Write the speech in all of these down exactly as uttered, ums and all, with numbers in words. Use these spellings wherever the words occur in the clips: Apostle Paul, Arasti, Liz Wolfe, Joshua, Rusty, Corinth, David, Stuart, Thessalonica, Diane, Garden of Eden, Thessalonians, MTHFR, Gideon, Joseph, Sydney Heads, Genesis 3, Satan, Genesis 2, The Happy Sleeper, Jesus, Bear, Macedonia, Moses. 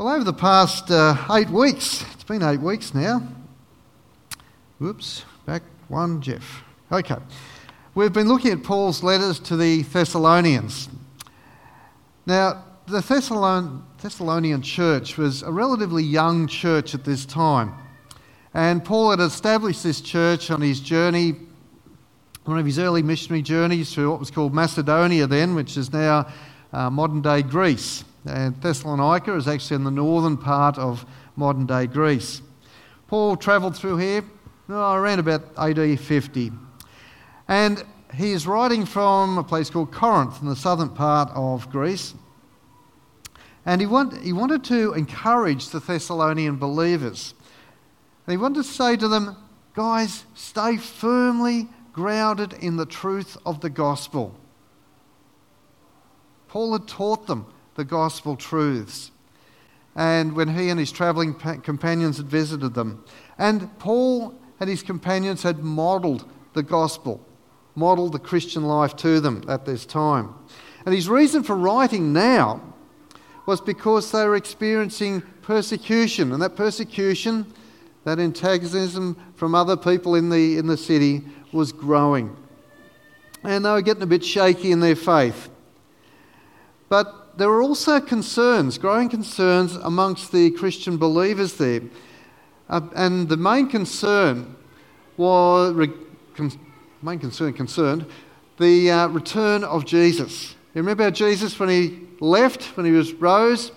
Well, over the past uh, eight weeks, it's been eight weeks now. Whoops, back one, Jeff. Okay. We've been looking at Paul's letters to the Thessalonians. Now, the Thessalon- Thessalonian church was a relatively young church at this time. And Paul had established this church on his journey, one of his early missionary journeys through what was called Macedonia then, which is now uh, modern-day Greece. And Thessalonica is actually in the northern part of modern-day Greece. Paul travelled through here oh, around about A D fifty. And he is writing from a place called Corinth in the southern part of Greece. And he, want, he wanted to encourage the Thessalonian believers. And he wanted to say to them, guys, stay firmly grounded in the truth of the gospel. Paul had taught them the gospel truths, and when he and his travelling pa- companions had visited them, and Paul and his companions had modelled the gospel, modelled the Christian life to them at this time. And his reason for writing now was because they were experiencing persecution, and that persecution, that antagonism from other people in the in the city was growing, and they were getting a bit shaky in their faith. But there were also concerns, growing concerns amongst the Christian believers there. Uh, and the main concern was, re, con, main concern concerned, the uh, return of Jesus. You remember how Jesus, when he left, when he was rose,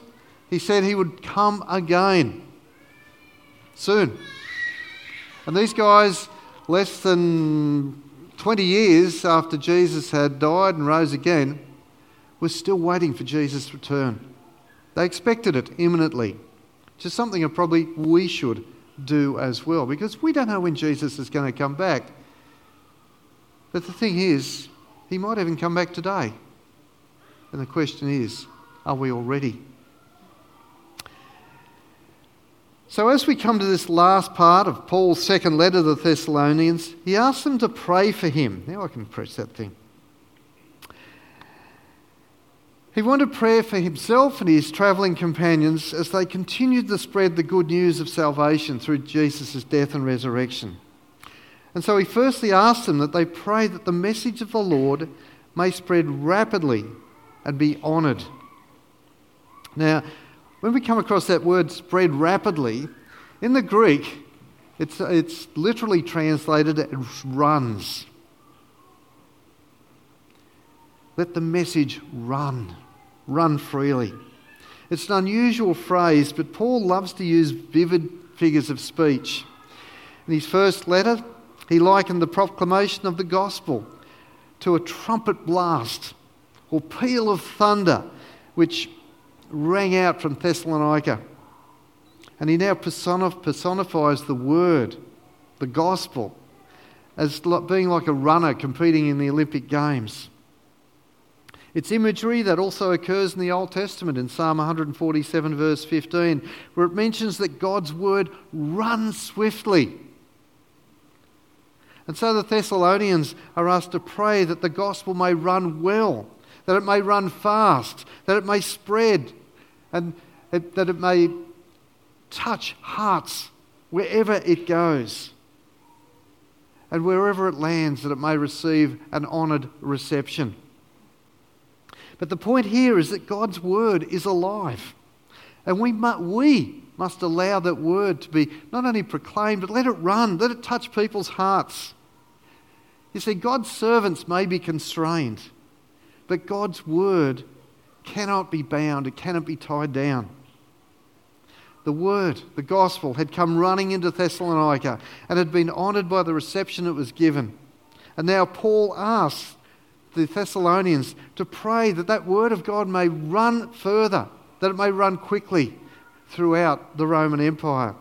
he said he would come again soon. And these guys, less than twenty years after Jesus had died and rose again, we're still waiting for Jesus' return. They expected it imminently, which is something that probably we should do as well, because we don't know when Jesus is going to come back. But the thing is, he might even come back today. And the question is, are we all ready? So as we come to this last part of Paul's second letter to the Thessalonians, he asks them to pray for him. Now I can press that thing. He wanted prayer for himself and his travelling companions as they continued to spread the good news of salvation through Jesus' death and resurrection. And so he firstly asked them that they pray that the message of the Lord may spread rapidly and be honoured. Now, when we come across that word spread rapidly, in the Greek, it's, it's literally translated as runs. Let the message run. Run freely. It's an unusual phrase, but Paul loves to use vivid figures of speech. In his first letter, he likened the proclamation of the gospel to a trumpet blast or peal of thunder which rang out from Thessalonica. And he now personifies the word, the gospel, as being like a runner competing in the Olympic Games. It's imagery that also occurs in the Old Testament in Psalm one forty-seven verse fifteen, where it mentions that God's word runs swiftly. And so the Thessalonians are asked to pray that the gospel may run well, that it may run fast, that it may spread, and it, that it may touch hearts wherever it goes. And wherever it lands, that it may receive an honoured reception. But the point here is that God's word is alive. And we must, we must allow that word to be not only proclaimed, but let it run, let it touch people's hearts. You see, God's servants may be constrained, but God's word cannot be bound, it cannot be tied down. The word, the gospel, had come running into Thessalonica and had been honoured by the reception it was given. And now Paul asks the Thessalonians to pray that that word of God may run further, that it may run quickly throughout the Roman Empire.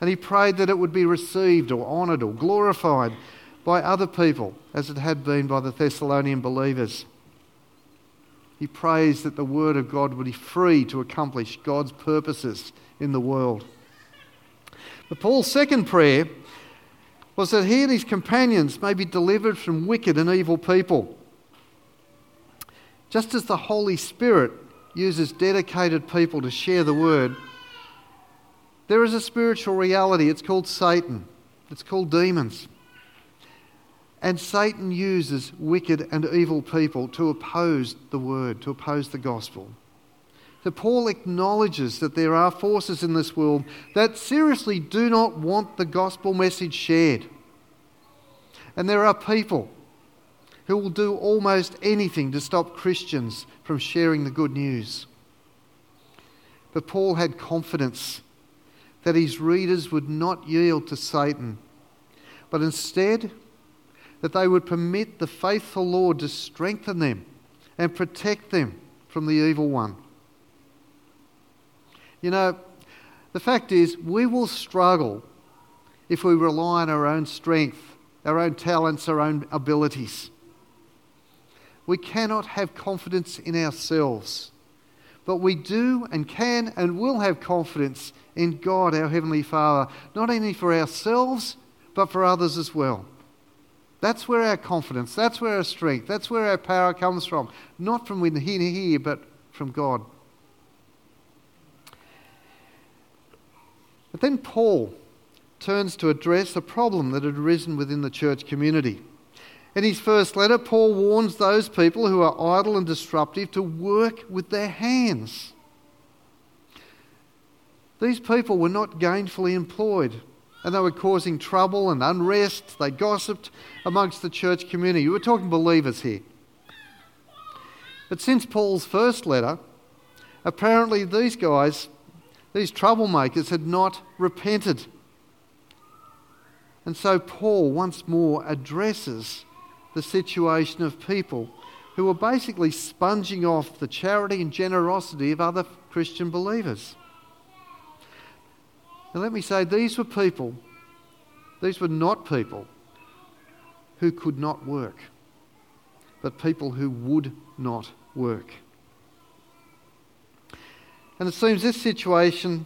And he prayed that it would be received or honoured or glorified by other people as it had been by the Thessalonian believers. He prays that the word of God would be free to accomplish God's purposes in the world. But Paul's second prayer was that he and his companions may be delivered from wicked and evil people. Just as the Holy Spirit uses dedicated people to share the word, there is a spiritual reality. It's called Satan. It's called demons. And Satan uses wicked and evil people to oppose the word, to oppose the gospel. So Paul acknowledges that there are forces in this world that seriously do not want the gospel message shared. And there are people who will do almost anything to stop Christians from sharing the good news. But Paul had confidence that his readers would not yield to Satan, but instead that they would permit the faithful Lord to strengthen them and protect them from the evil one. You know, the fact is, we will struggle if we rely on our own strength, our own talents, our own abilities. We cannot have confidence in ourselves, but we do and can and will have confidence in God, our Heavenly Father, not only for ourselves, but for others as well. That's where our confidence, that's where our strength, that's where our power comes from. Not from within here, but from God. But then Paul turns to address a problem that had arisen within the church community. In his first letter, Paul warns those people who are idle and disruptive to work with their hands. These people were not gainfully employed, and they were causing trouble and unrest. They gossiped amongst the church community. We're talking believers here. But since Paul's first letter, apparently these guys, these troublemakers, had not repented. And so Paul once more addresses the situation of people who were basically sponging off the charity and generosity of other Christian believers. Now let me say, these were people, these were not people who could not work, but people who would not work. And it seems this situation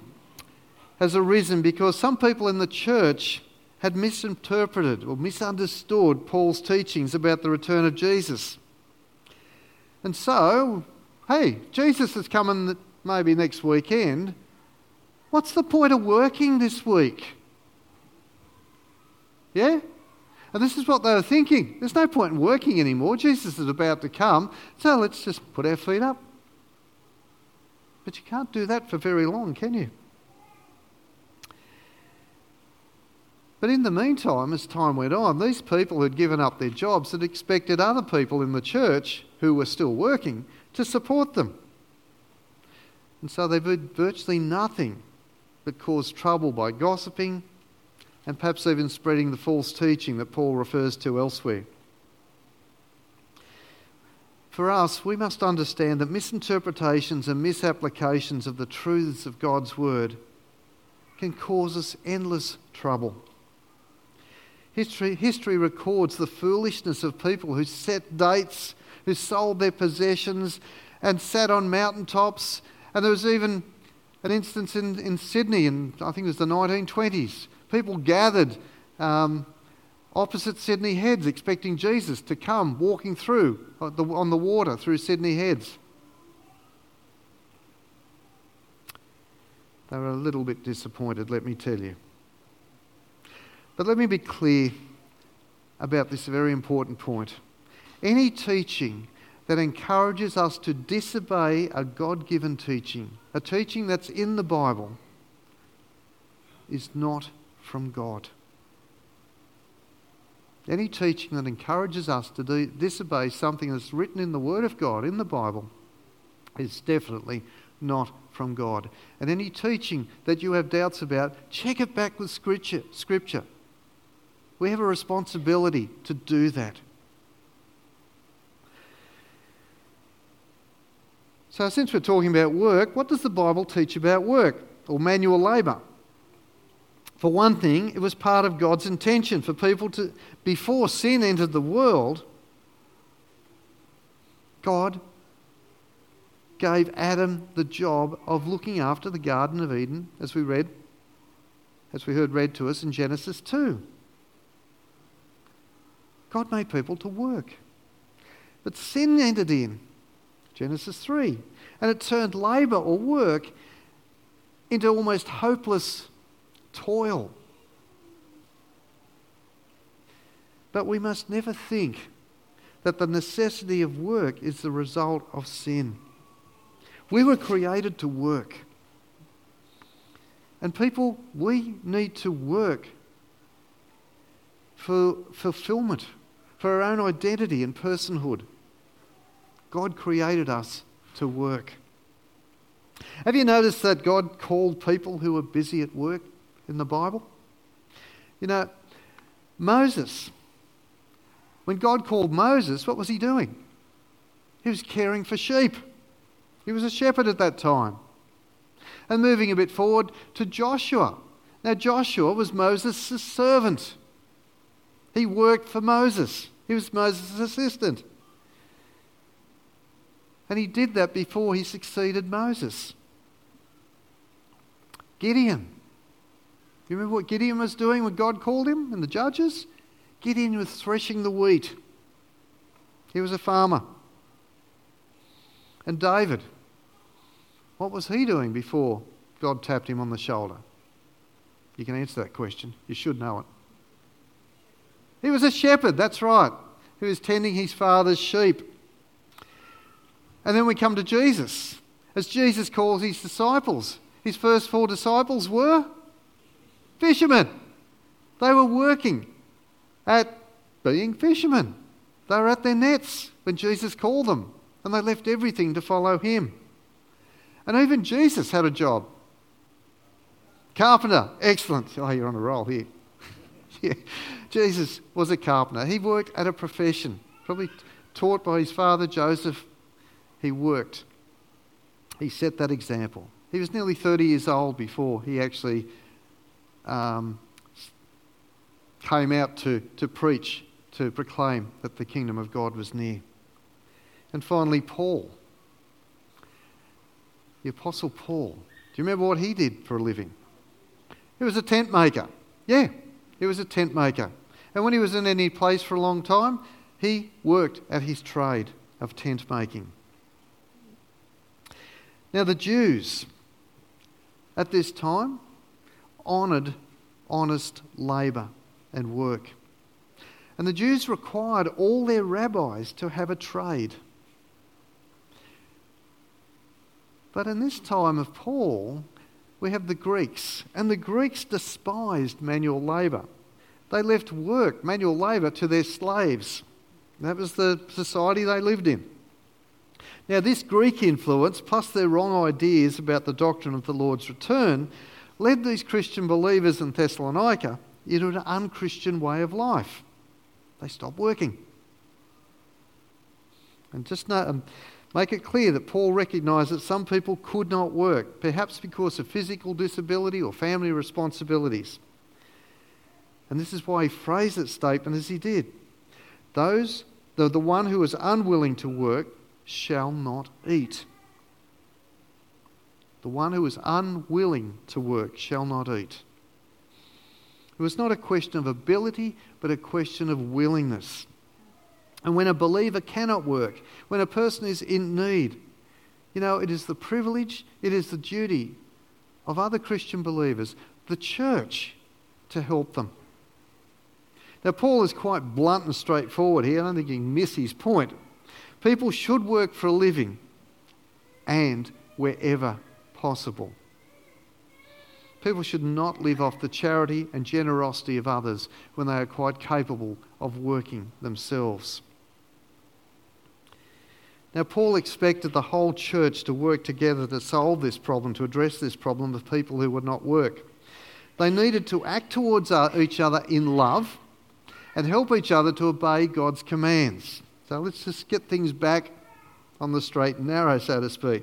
has arisen because some people in the church had misinterpreted or misunderstood Paul's teachings about the return of Jesus. And so, hey, Jesus is coming maybe next weekend. What's the point of working this week? Yeah? And this is what they were thinking. There's no point in working anymore. Jesus is about to come, so let's just put our feet up. But you can't do that for very long, can you? But in the meantime, as time went on, these people had given up their jobs and expected other people in the church who were still working to support them. And so they did virtually nothing that caused trouble by gossiping and perhaps even spreading the false teaching that Paul refers to elsewhere. For us, we must understand that misinterpretations and misapplications of the truths of God's word can cause us endless trouble. History, history records the foolishness of people who set dates, who sold their possessions and sat on mountaintops. And there was even an instance in, in Sydney in, I think it was the nineteen twenties. People gathered um, opposite Sydney Heads expecting Jesus to come walking through on the, on the water through Sydney Heads. They were a little bit disappointed, let me tell you. But let me be clear about this very important point. Any teaching that encourages us to disobey a God-given teaching, a teaching that's in the Bible, is not from God. Any teaching that encourages us to do, disobey something that's written in the Word of God, in the Bible, is definitely not from God. And any teaching that you have doubts about, check it back with Scripture. Scripture. We have a responsibility to do that. So since we're talking about work, what does the Bible teach about work or manual labour? For one thing, it was part of God's intention for people to, before sin entered the world, God gave Adam the job of looking after the Garden of Eden, as we read, as we heard read to us in Genesis two. God made people to work. But sin entered in Genesis three, and it turned labour or work into almost hopeless toil. But we must never think that the necessity of work is the result of sin. We were created to work. And people, we need to work for fulfillment, for our own identity and personhood. God created us to work. Have you noticed that God called people who were busy at work in the Bible? You know, Moses, when God called Moses, what was he doing? He was caring for sheep. He was a shepherd at that time. And moving a bit forward to Joshua. Now Joshua was Moses' servant. He worked for Moses. He was Moses' assistant. And he did that before he succeeded Moses. Gideon. You remember what Gideon was doing when God called him and the judges? Gideon was threshing the wheat. He was a farmer. And David. What was he doing before God tapped him on the shoulder? You can answer that question. You should know it. He was a shepherd, that's right, who was tending his father's sheep. And then we come to Jesus. As Jesus calls his disciples, his first four disciples were fishermen. They were working at being fishermen. They were at their nets when Jesus called them, and they left everything to follow him. And even Jesus had a job. Carpenter, excellent. Oh, you're on a roll here. Yeah. Jesus was a carpenter. He worked at a profession, probably taught by his father Joseph. He worked. He set that example. He was nearly thirty years old before he actually um, came out to, to preach, to proclaim that the kingdom of God was near. And finally, Paul. The Apostle Paul. Do you remember what he did for a living? He was a tent maker. Yeah, he was a tent maker. And when he was in any place for a long time, he worked at his trade of tent making. Now the Jews at this time honoured honest labour and work. And the Jews required all their rabbis to have a trade. But in this time of Paul, we have the Greeks. And the Greeks despised manual labour. They left work, manual labour, to their slaves. That was the society they lived in. Now, this Greek influence, plus their wrong ideas about the doctrine of the Lord's return, led these Christian believers in Thessalonica into an unchristian way of life. They stopped working. And just know, make it clear that Paul recognised that some people could not work, perhaps because of physical disability or family responsibilities. And this is why he phrased that statement as he did. Those, the, the one who is unwilling to work, shall not eat. The one who is unwilling to work shall not eat. It was not a question of ability, but a question of willingness. And when a believer cannot work, when a person is in need, you know, it is the privilege, it is the duty of other Christian believers, the church, to help them. Now, Paul is quite blunt and straightforward here. I don't think you can miss his point. People should work for a living and wherever possible. People should not live off the charity and generosity of others when they are quite capable of working themselves. Now, Paul expected the whole church to work together to solve this problem, to address this problem of people who would not work. They needed to act towards each other in love and help each other to obey God's commands. So let's just get things back on the straight and narrow, so to speak.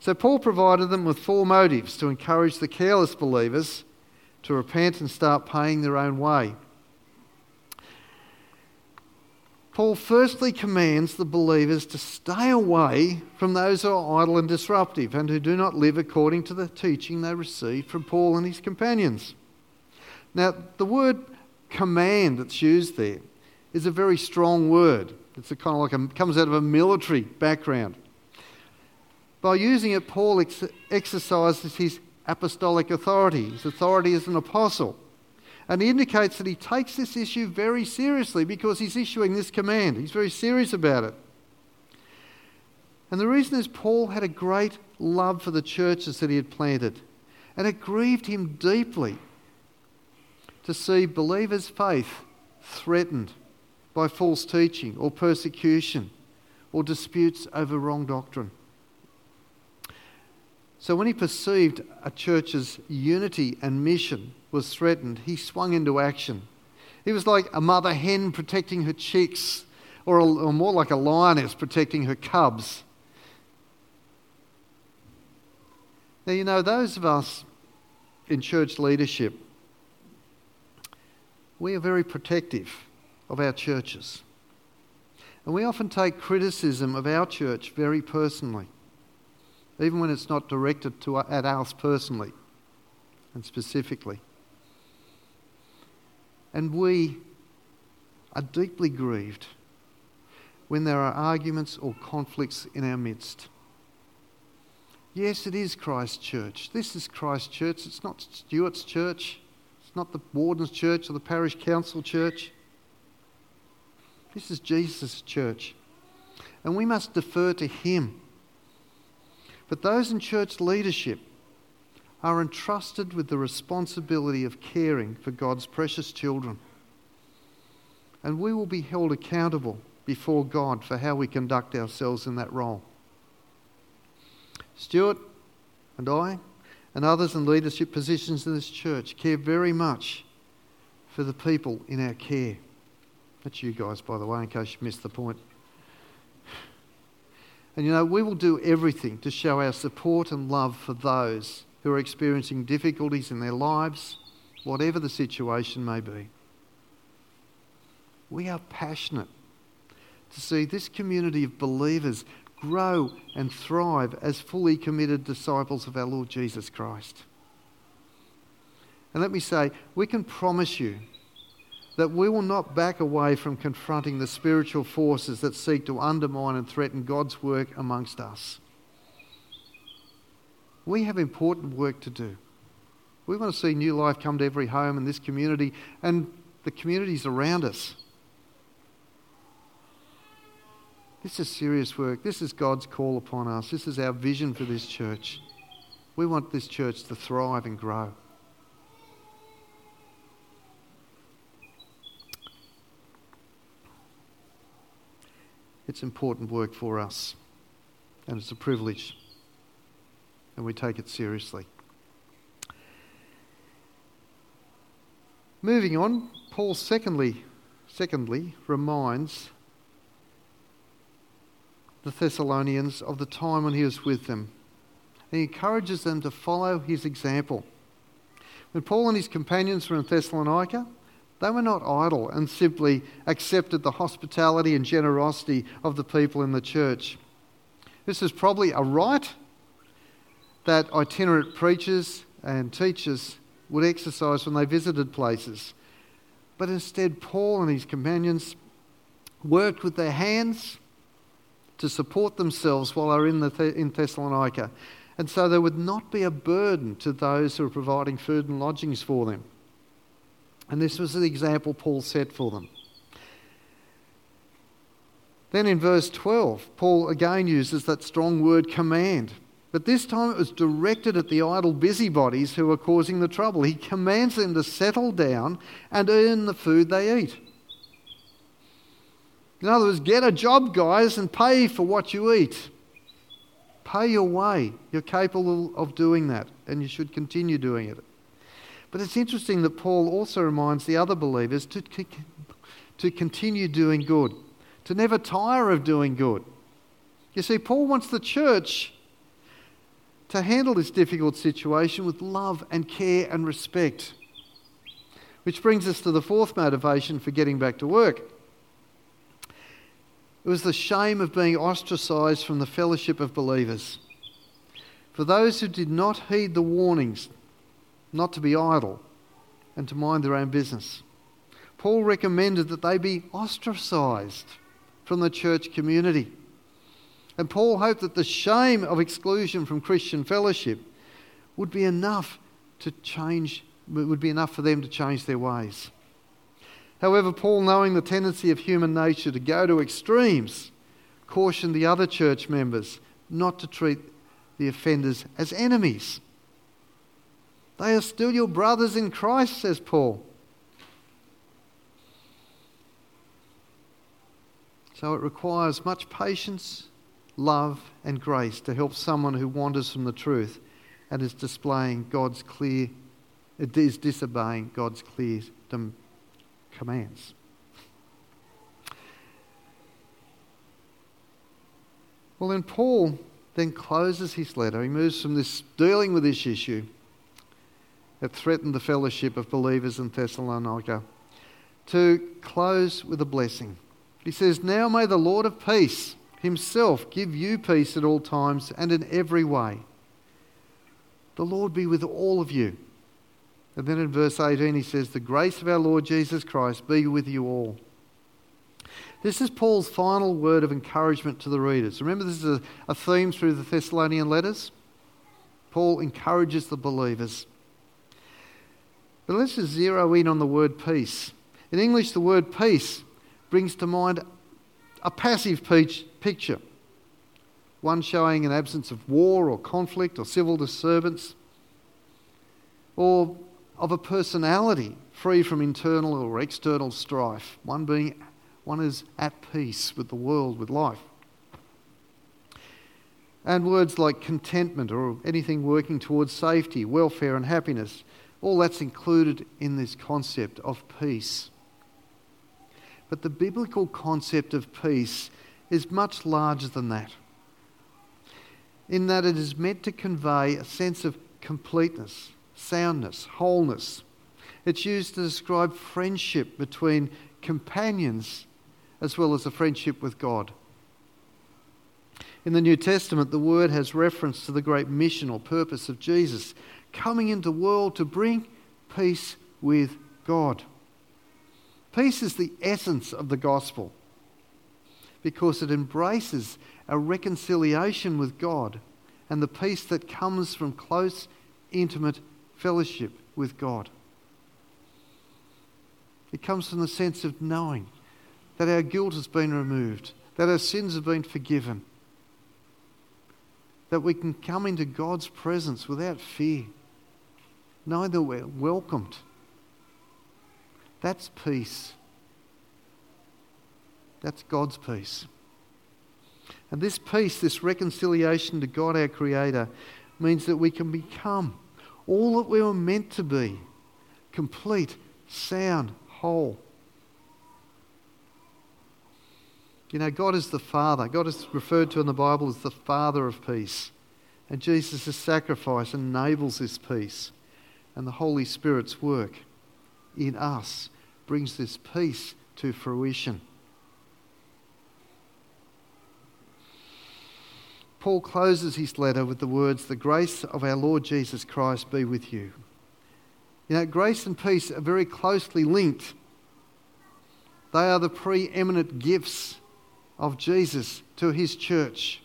So Paul provided them with four motives to encourage the careless believers to repent and start paying their own way. Paul firstly commands the believers to stay away from those who are idle and disruptive and who do not live according to the teaching they received from Paul and his companions. Now, the word command that's used there is a very strong word. It's a kind of like a, comes out of a military background. By using it, Paul ex- exercises his apostolic authority. His authority as an apostle. And he indicates that he takes this issue very seriously because he's issuing this command. He's very serious about it. And the reason is Paul had a great love for the churches that he had planted. And it grieved him deeply to see believers' faith threatened by false teaching or persecution or disputes over wrong doctrine. So when he perceived a church's unity and mission was threatened, he swung into action. He was like a mother hen protecting her chicks, or, a, or more like a lioness protecting her cubs. Now, you know, those of us in church leadership, we are very protective of our churches. And we often take criticism of our church very personally, even when it's not directed to at us personally and specifically. And we are deeply grieved when there are arguments or conflicts in our midst. Yes, it is Christ's church. This is Christ's church. It's not Stuart's church. It's not the warden's church or the parish council church. This is Jesus' church. And we must defer to him. But those in church leadership are entrusted with the responsibility of caring for God's precious children. And we will be held accountable before God for how we conduct ourselves in that role. Stuart and I and others in leadership positions in this church care very much for the people in our care. That's you guys, by the way, in case you missed the point. And you know, we will do everything to show our support and love for those who are experiencing difficulties in their lives, whatever the situation may be. We are passionate to see this community of believers grow and thrive as fully committed disciples of our Lord Jesus Christ. And let me say, we can promise you that we will not back away from confronting the spiritual forces that seek to undermine and threaten God's work amongst us. We have important work to do. We want to see new life come to every home in this community and the communities around us. This is serious work. This is God's call upon us. This is our vision for this church. We want this church to thrive and grow. It's important work for us, and it's a privilege, and we take it seriously. Moving on, Paul secondly, secondly reminds the Thessalonians of the time when he was with them. He encourages them to follow his example. When Paul and his companions were in Thessalonica, they were not idle and simply accepted the hospitality and generosity of the people in the church. This is probably a right that itinerant preachers and teachers would exercise when they visited places. But instead, Paul and his companions worked with their hands to support themselves while they were in, the Th- in Thessalonica. And so they would not be a burden to those who were providing food and lodgings for them. And this was the example Paul set for them. Then in verse twelve, Paul again uses that strong word command. But this time it was directed at the idle busybodies who were causing the trouble. He commands them to settle down and earn the food they eat. In other words, get a job, guys, and pay for what you eat. Pay your way. You're capable of doing that, and you should continue doing it. But it's interesting that Paul also reminds the other believers to, to continue doing good, to never tire of doing good. You see, Paul wants the church to handle this difficult situation with love and care and respect. Which brings us to the fourth motivation for getting back to work. It was the shame of being ostracised from the fellowship of believers. For those who did not heed the warnings not to be idle and to mind their own business, Paul recommended that they be ostracised from the church community. And Paul hoped that the shame of exclusion from Christian fellowship would be enough to change, would be enough for them to change their ways. However, Paul, knowing the tendency of human nature to go to extremes, cautioned the other church members not to treat the offenders as enemies. They are still your brothers in Christ, says Paul. So it requires much patience, love, and grace to help someone who wanders from the truth and is displaying God's clear, is disobeying God's clear commands. Well, then Paul then closes his letter. He moves from this dealing with this issue that threatened the fellowship of believers in Thessalonica to close with a blessing. He says, "Now may the Lord of peace himself give you peace at all times and in every way. The Lord be with all of you." And then in verse eighteen he says, "The grace of our Lord Jesus Christ be with you all." This is Paul's final word of encouragement to the readers. Remember, this is a, a theme through the Thessalonian letters. Paul encourages the believers. But let's just zero in on the word peace. In English, the word peace brings to mind a passive picture, one showing an absence of war or conflict or civil disturbance, or of a personality free from internal or external strife, one being one is at peace with the world, with life. And words like contentment or anything working towards safety, welfare and happiness, all that's included in this concept of peace. But the biblical concept of peace is much larger than that, in that it is meant to convey a sense of completeness, soundness, wholeness. It's used to describe friendship between companions as well as a friendship with God. In the New Testament, the word has reference to the great mission or purpose of Jesus coming into the world to bring peace with God. Peace is the essence of the gospel because it embraces a reconciliation with God and the peace that comes from close, intimate fellowship with God. It comes from the sense of knowing that our guilt has been removed, that our sins have been forgiven, that we can come into God's presence without fear, knowing that we're welcomed. That's peace. That's God's peace. And this peace, this reconciliation to God our Creator, means that we can become all that we were meant to be, complete, sound, whole. You know, God is the Father. God is referred to in the Bible as the Father of peace. And Jesus' sacrifice enables this peace. And the Holy Spirit's work in us brings this peace to fruition. Paul closes his letter with the words, "The grace of our Lord Jesus Christ be with you." You know, grace and peace are very closely linked. They are the preeminent gifts of Jesus to his church.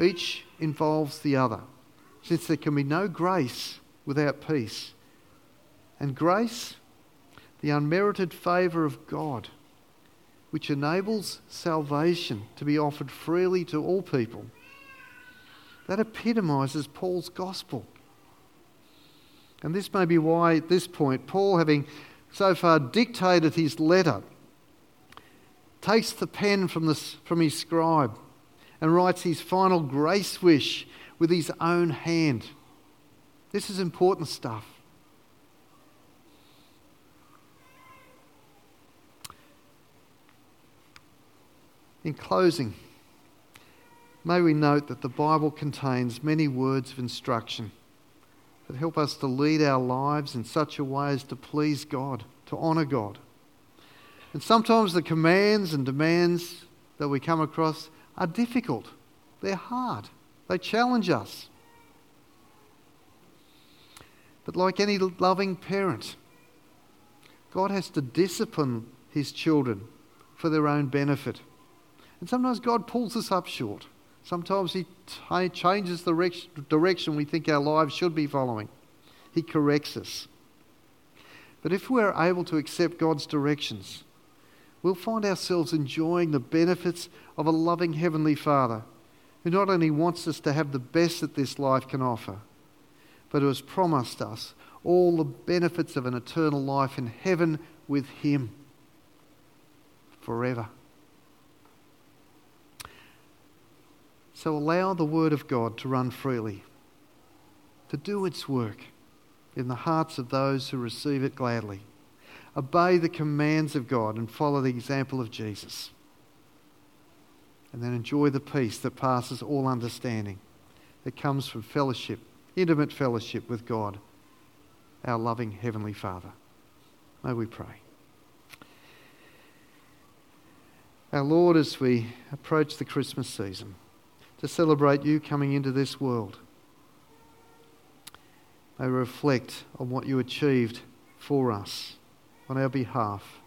Each involves the other, since there can be no grace without peace. And grace, the unmerited favour of God, which enables salvation to be offered freely to all people, that epitomises Paul's gospel. And this may be why at this point Paul, having so far dictated his letter, takes the pen from, the, from his scribe and writes his final grace wish with his own hand. This is important stuff. In closing, may we note that the Bible contains many words of instruction that help us to lead our lives in such a way as to please God, to honour God. And sometimes the commands and demands that we come across are difficult. They're hard. They challenge us. But like any loving parent, God has to discipline his children for their own benefit. And sometimes God pulls us up short. Sometimes he t- changes the rec- direction we think our lives should be following. He corrects us. But if we're able to accept God's directions, we'll find ourselves enjoying the benefits of a loving Heavenly Father who not only wants us to have the best that this life can offer, but who has promised us all the benefits of an eternal life in heaven with Him forever. So allow the Word of God to run freely, to do its work in the hearts of those who receive it gladly. Obey the commands of God and follow the example of Jesus. And then enjoy the peace that passes all understanding, that comes from fellowship, intimate fellowship with God, our loving Heavenly Father. May we pray. Our Lord, as we approach the Christmas season, to celebrate you coming into this world, may we reflect on what you achieved for us, on our behalf.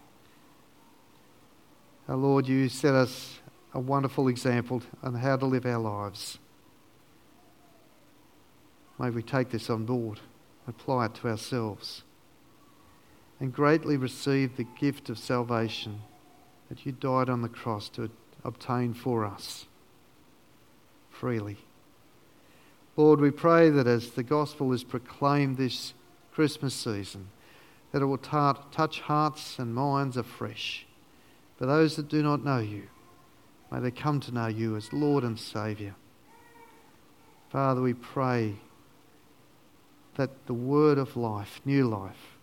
Our Lord, you set us a wonderful example on how to live our lives. May we take this on board, apply it to ourselves, and greatly receive the gift of salvation that you died on the cross to obtain for us freely. Lord, we pray that as the gospel is proclaimed this Christmas season, that it will tar- touch hearts and minds afresh. For those that do not know you, may they come to know you as Lord and Saviour. Father, we pray that the word of life, new life,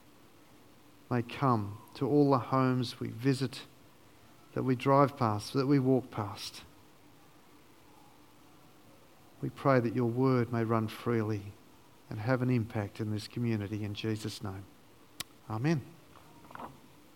may come to all the homes we visit, that we drive past, that we walk past. We pray that your word may run freely and have an impact in this community, in Jesus' name. Amen.